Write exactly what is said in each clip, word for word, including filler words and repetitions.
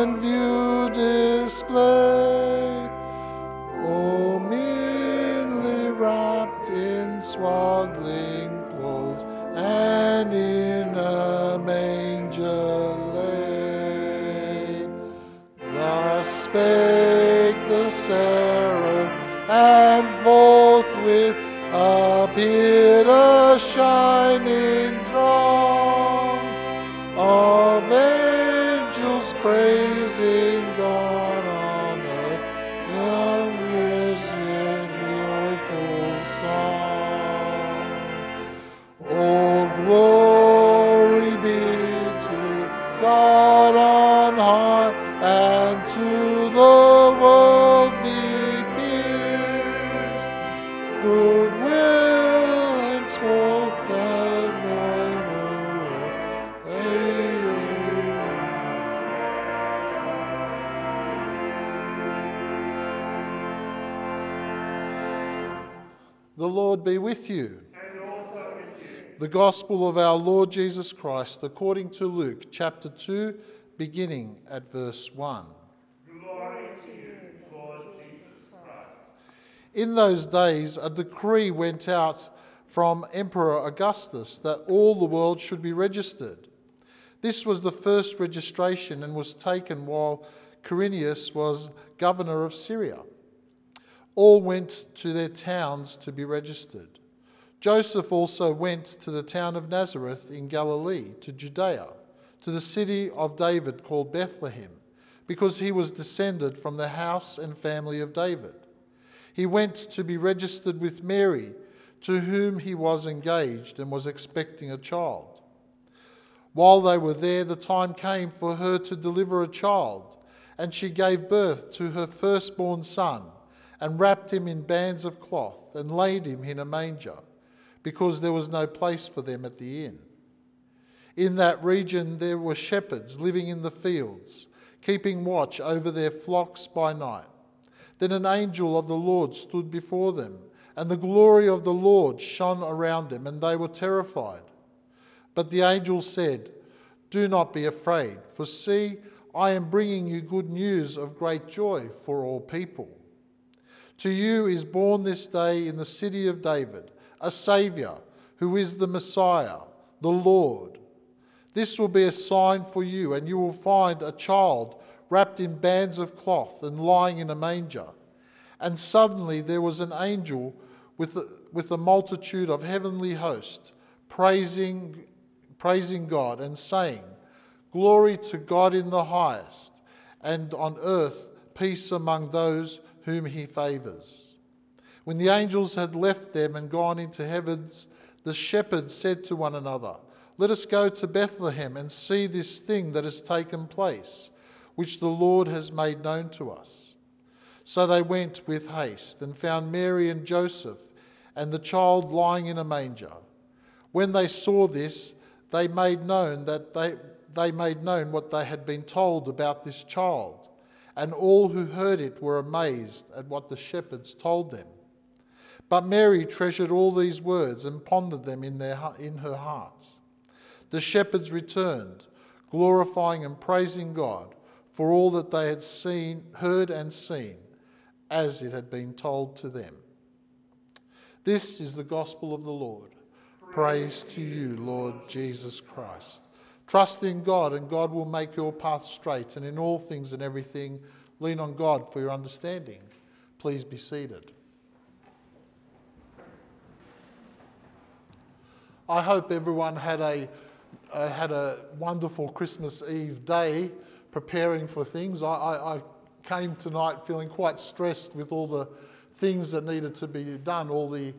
on view display, all meanly wrapped in swaddling clothes, and in a manger lay. Thus spake the seraph, and forthwith appeared a shining throng of angels praising God on earth, numbers with joyful song. All glory be to God on high, and to the world be peace, goodwill henceforth. The Lord be with you. And also with you. The Gospel of our Lord Jesus Christ according to Luke, chapter two, beginning at verse one. Glory to you, Lord Jesus Christ. In those days a decree went out from Emperor Augustus that all the world should be registered. This was the first registration and was taken while Quirinius was governor of Syria. All went to their towns to be registered. Joseph also went to the town of Nazareth in Galilee, to Judea, to the city of David called Bethlehem, because he was descended from the house and family of David. He went to be registered with Mary, to whom he was engaged and was expecting a child. While they were there, the time came for her to deliver a child, and she gave birth to her firstborn son, and wrapped him in bands of cloth, and laid him in a manger, because there was no place for them at the inn. In that region there were shepherds living in the fields, keeping watch over their flocks by night. Then an angel of the Lord stood before them, and the glory of the Lord shone around them, and they were terrified. But the angel said, "Do not be afraid, for see, I am bringing you good news of great joy for all people. To you is born this day in the city of David a Saviour, who is the Messiah, the Lord. This will be a sign for you, and you will find a child wrapped in bands of cloth and lying in a manger." And suddenly there was an angel with the, with a multitude of heavenly hosts, praising, praising God and saying, "Glory to God in the highest, and on earth peace among those whom he favours." When the angels had left them and gone into heaven, the shepherds said to one another, "Let us go to Bethlehem and see this thing that has taken place, which the Lord has made known to us." So they went with haste and found Mary and Joseph and the child lying in a manger. When they saw this, they made known that they, they made known what they had been told about this child. And all who heard it were amazed at what the shepherds told them. But Mary treasured all these words and pondered them in, their, in her heart. The shepherds returned, glorifying and praising God for all that they had seen, heard and seen, as it had been told to them. This is the gospel of the Lord. Praise, Praise to you, Lord Jesus Christ. Trust in God, and God will make your path straight, and in all things and everything, lean on God for your understanding. Please be seated. I hope everyone had a uh, had a wonderful Christmas Eve day preparing for things. I, I, I came tonight feeling quite stressed with all the things that needed to be done, all the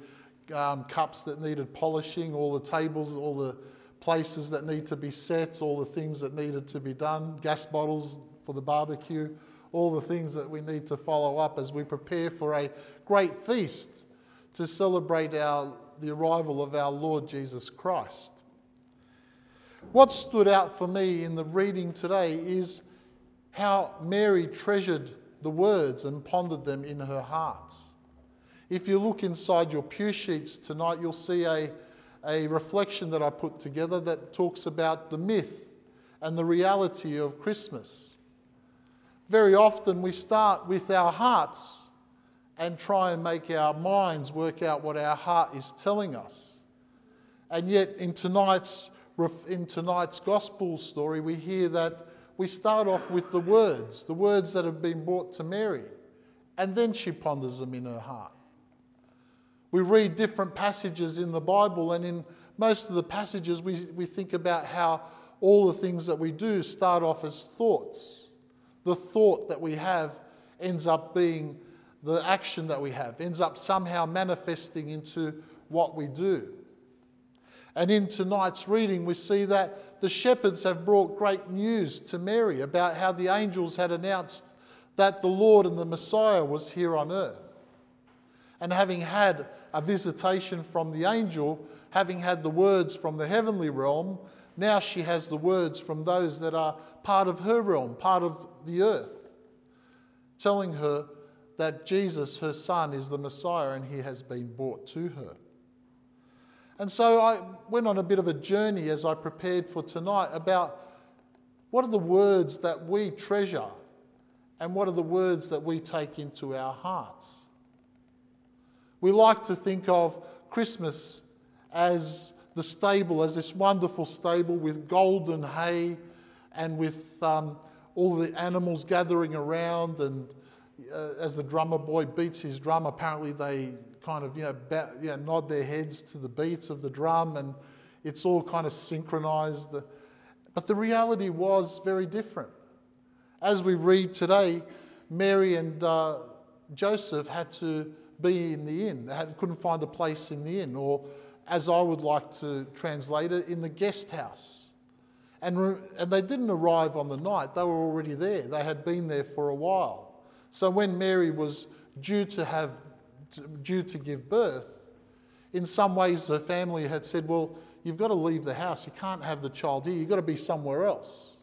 um, cups that needed polishing, all the tables, all the places that need to be set, all the things that needed to be done, gas bottles for the barbecue, all the things that we need to follow up as we prepare for a great feast to celebrate our the arrival of our Lord Jesus Christ. What stood out for me in the reading today is how Mary treasured the words and pondered them in her heart. If you look inside your pew sheets tonight, you'll see a a reflection that I put together that talks about the myth and the reality of Christmas. Very often we start with our hearts and try and make our minds work out what our heart is telling us. And yet in tonight's, in tonight's gospel story, we hear that we start off with the words, the words that have been brought to Mary, and then she ponders them in her heart. We read different passages in the Bible, and in most of the passages we, we think about how all the things that we do start off as thoughts. The thought that we have ends up being the action that we have, ends up somehow manifesting into what we do. And in tonight's reading, we see that the shepherds have brought great news to Mary about how the angels had announced that the Lord and the Messiah was here on earth. And having had a visitation from the angel, having had the words from the heavenly realm, now she has the words from those that are part of her realm, part of the earth, telling her that Jesus, her son, is the Messiah and he has been brought to her. And so I went on a bit of a journey as I prepared for tonight about what are the words that we treasure and what are the words that we take into our hearts. We like to think of Christmas as the stable, as this wonderful stable with golden hay and with um, all the animals gathering around, and uh, as the drummer boy beats his drum, apparently they kind of, you know, bat, you know, nod their heads to the beat of the drum, and it's all kind of synchronized. But the reality was very different. As we read today, Mary and uh, Joseph had to be in the inn. They had, couldn't find a place in the inn, or as I would like to translate it, in the guest house. And, re- and they didn't arrive on the night. They were already there. They had been there for a while. So when Mary was due to have due to give birth, in some ways her family had said, well, you've got to leave the house, you can't have the child here, you've got to be somewhere else.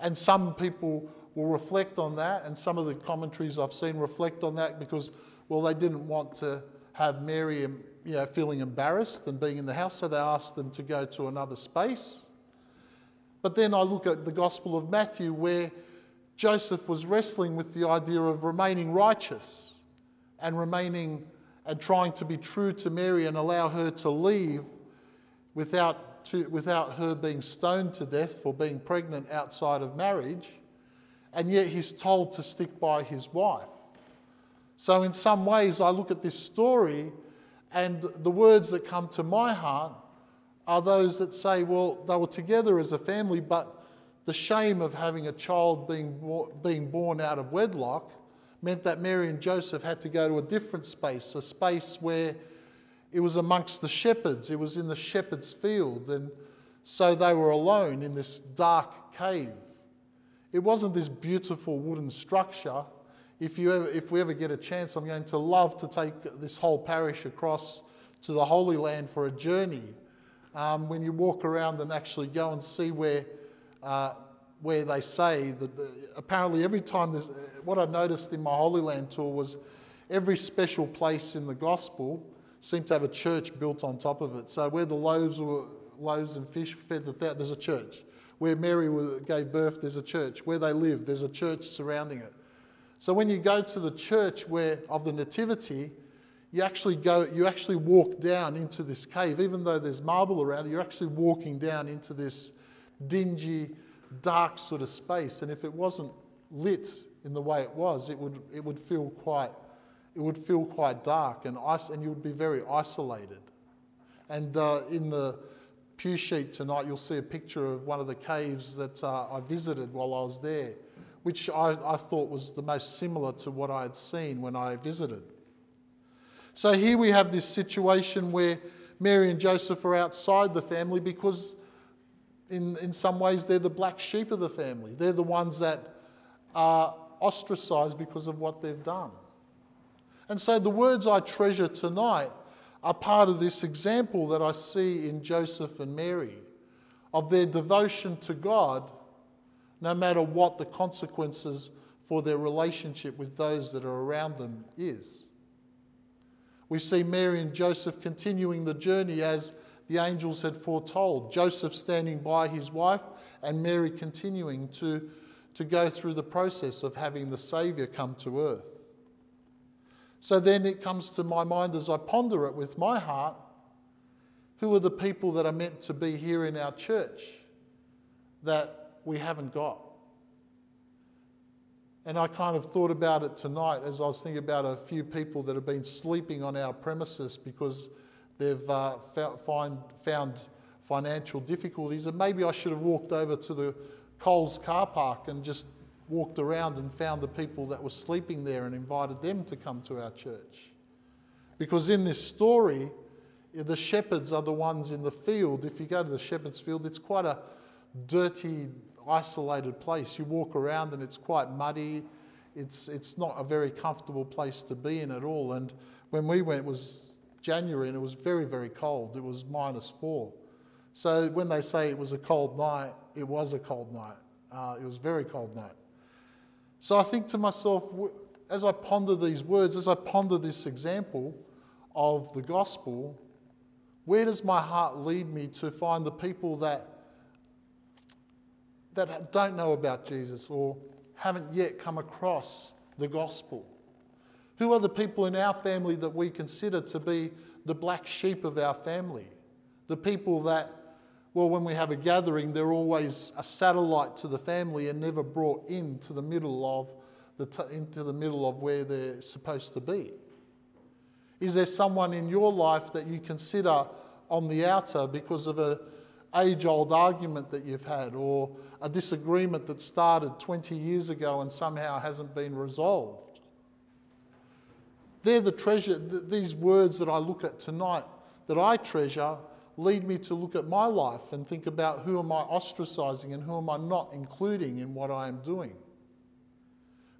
And some people will reflect on that, and some of the commentaries I've seen reflect on that because, well, they didn't want to have Mary, you know, feeling embarrassed and being in the house, so they asked them to go to another space. But then I look at the Gospel of Matthew where Joseph was wrestling with the idea of remaining righteous and remaining and trying to be true to Mary and allow her to leave without to, without her being stoned to death for being pregnant outside of marriage, and yet he's told to stick by his wife. So in some ways I look at this story, and the words that come to my heart are those that say, well, they were together as a family, but the shame of having a child being being born out of wedlock meant that Mary and Joseph had to go to a different space, a space where it was amongst the shepherds, it was in the shepherd's field, and so they were alone in this dark cave. It wasn't this beautiful wooden structure. If you ever, if we ever get a chance, I'm going to love to take this whole parish across to the Holy Land for a journey. Um, when you walk around and actually go and see where uh, where they say that the, apparently every time there's, what I noticed in my Holy Land tour was every special place in the gospel seemed to have a church built on top of it. So where the loaves were, loaves and fish fed the there's a church. Where Mary gave birth, there's a church. Where they lived, there's a church surrounding it. So when you go to the church where of the Nativity, you actually go, you actually walk down into this cave. Even though there's marble around it, you're actually walking down into this dingy, dark sort of space, and if it wasn't lit in the way it was, it would it would feel quite it would feel quite dark and ice, and you would be very isolated. And uh, in the pew sheet tonight, you'll see a picture of one of the caves that uh, I visited while I was there, which I, I thought was the most similar to what I had seen when I visited. So here we have this situation where Mary and Joseph are outside the family because In, in some ways, they're the black sheep of the family. They're the ones that are ostracized because of what they've done. And so the words I treasure tonight are part of this example that I see in Joseph and Mary of their devotion to God, no matter what the consequences for their relationship with those that are around them is. We see Mary and Joseph continuing the journey as the angels had foretold, Joseph standing by his wife and Mary continuing to to go through the process of having the Saviour come to earth. So then it comes to my mind as I ponder it with my heart, who are the people that are meant to be here in our church that we haven't got? And I kind of thought about it tonight as I was thinking about a few people that have been sleeping on our premises because they've uh, found, found financial difficulties. And maybe I should have walked over to the Coles car park and just walked around and found the people that were sleeping there and invited them to come to our church. Because in this story, the shepherds are the ones in the field. If you go to the shepherd's field, it's quite a dirty, isolated place. You walk around and it's quite muddy. It's it's not a very comfortable place to be in at all. And when we went, it was January and it was very, very cold. It was minus four. So when they say it was a cold night, it was a cold night. Uh, it was a very cold night. So I think to myself, as I ponder these words, as I ponder this example of the gospel, where does my heart lead me to find the people that that don't know about Jesus or haven't yet come across the gospel? Who are the people in our family that we consider to be the black sheep of our family? The people that, well, when we have a gathering, they're always a satellite to the family and never brought into the middle of the t- into the middle of where they're supposed to be. Is there someone in your life that you consider on the outer because of a age-old argument that you've had, or a disagreement that started twenty years ago and somehow hasn't been resolved? They're the treasure. Th- these words that I look at tonight, that I treasure, lead me to look at my life and think about who am I ostracizing and who am I not including in what I am doing.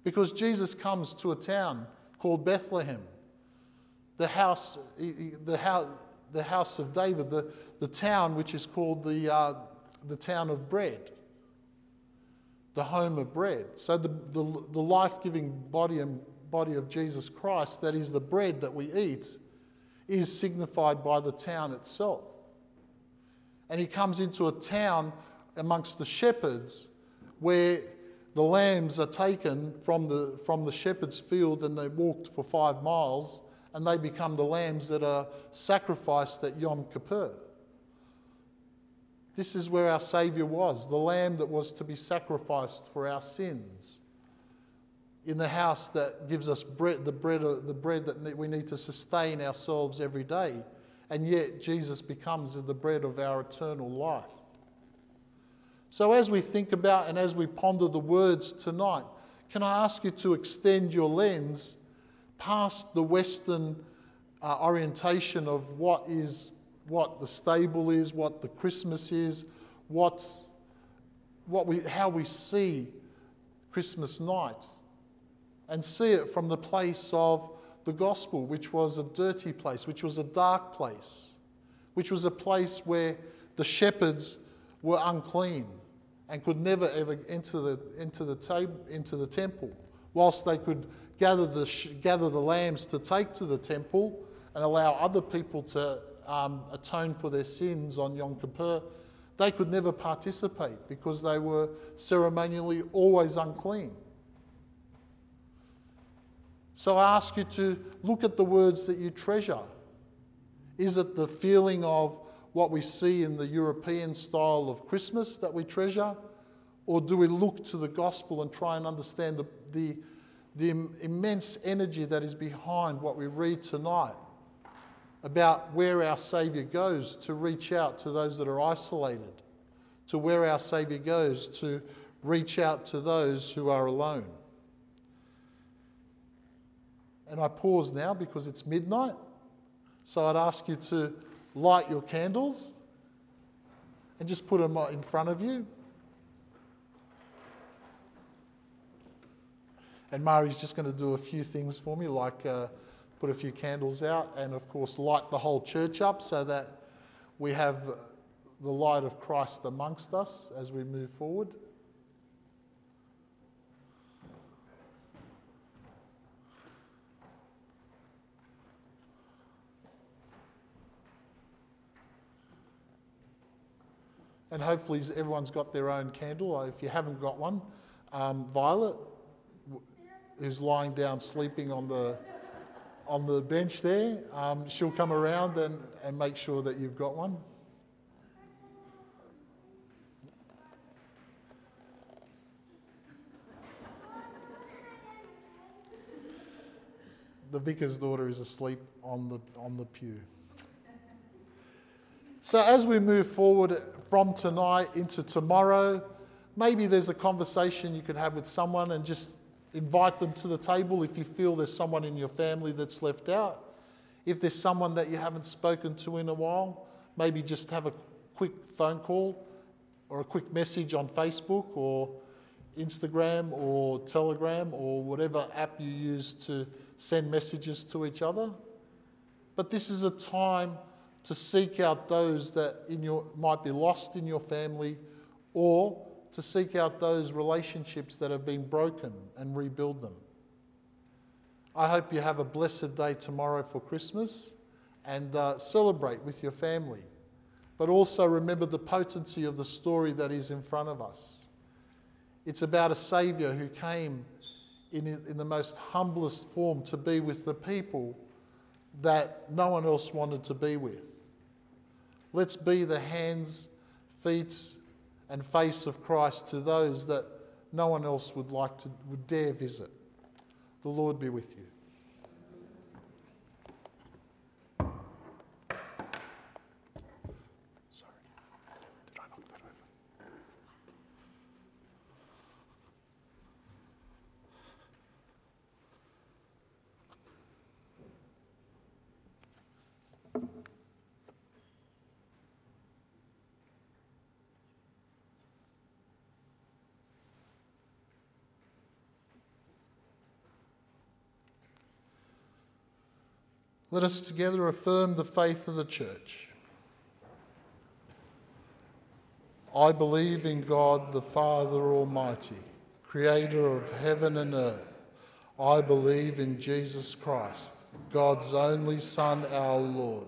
Because Jesus comes to a town called Bethlehem, the house, the house, the house of David, the, the town which is called the uh, the town of bread, the home of bread. So the the, the life-giving body and body of Jesus Christ, that is the bread that we eat, is signified by the town itself. And he comes into a town amongst the shepherds where the lambs are taken from the from the shepherd's field and they walked for five miles and they become the lambs that are sacrificed at Yom Kippur. This is where our Saviour was, the lamb that was to be sacrificed for our sins, in the house that gives us bread, the bread, the bread that we need to sustain ourselves every day. And yet Jesus becomes the bread of our eternal life. So as we think about and as we ponder the words tonight, can I ask you to extend your lens past the Western uh, orientation of what is, what the stable is, what the Christmas is, what, what we, how we see Christmas night, and see it from the place of the gospel, which was a dirty place, which was a dark place, which was a place where the shepherds were unclean and could never ever enter the into the table into the temple, whilst they could gather the gather the lambs to take to the temple and allow other people to um, atone for their sins on Yom Kippur. They could never participate because they were ceremonially always unclean. So I ask you to look at the words that you treasure. Is it the feeling of what we see in the European style of Christmas that we treasure? Or do we look to the gospel and try and understand the, the, the immense energy that is behind what we read tonight about where our Saviour goes to reach out to those that are isolated, to where our Saviour goes to reach out to those who are alone? And I pause now because it's midnight. So I'd ask you to light your candles and just put them in front of you. And Mari's just going to do a few things for me, like uh, put a few candles out and, of course, light the whole church up so that we have the light of Christ amongst us as we move forward. And hopefully everyone's got their own candle. If you haven't got one, Um, Violet, who's lying down sleeping on the on the bench there, um, she'll come around and, and make sure that you've got one. The vicar's daughter is asleep on the on the pew. So as we move forward from tonight into tomorrow, maybe there's a conversation you could have with someone and just invite them to the table if you feel there's someone in your family that's left out. If there's someone that you haven't spoken to in a while, maybe just have a quick phone call or a quick message on Facebook or Instagram or Telegram or whatever app you use to send messages to each other. But this is a time to seek out those that in your might be lost in your family, or to seek out those relationships that have been broken and rebuild them. I hope you have a blessed day tomorrow for Christmas, and uh, celebrate with your family. But also remember the potency of the story that is in front of us. It's about a Saviour who came in, in the most humblest form to be with the people that no one else wanted to be with. Let's be the hands, feet, and face of Christ to those that no one else would like to, would dare visit. The Lord be with you. Let us together affirm the faith of the Church. I believe in God the Father Almighty, creator of heaven and earth. I believe in Jesus Christ, God's only Son, our Lord,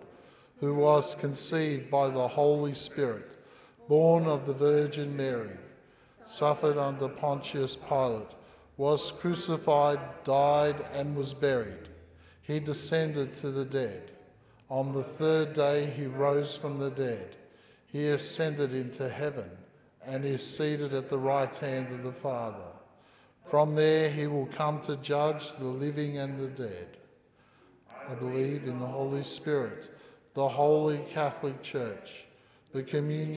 who was conceived by the Holy Spirit, born of the Virgin Mary, suffered under Pontius Pilate, was crucified, died, and was buried. He descended to the dead. On the third day he rose from the dead. He ascended into heaven and is seated at the right hand of the Father. From there he will come to judge the living and the dead. I believe in the Holy Spirit, the Holy Catholic Church, the communion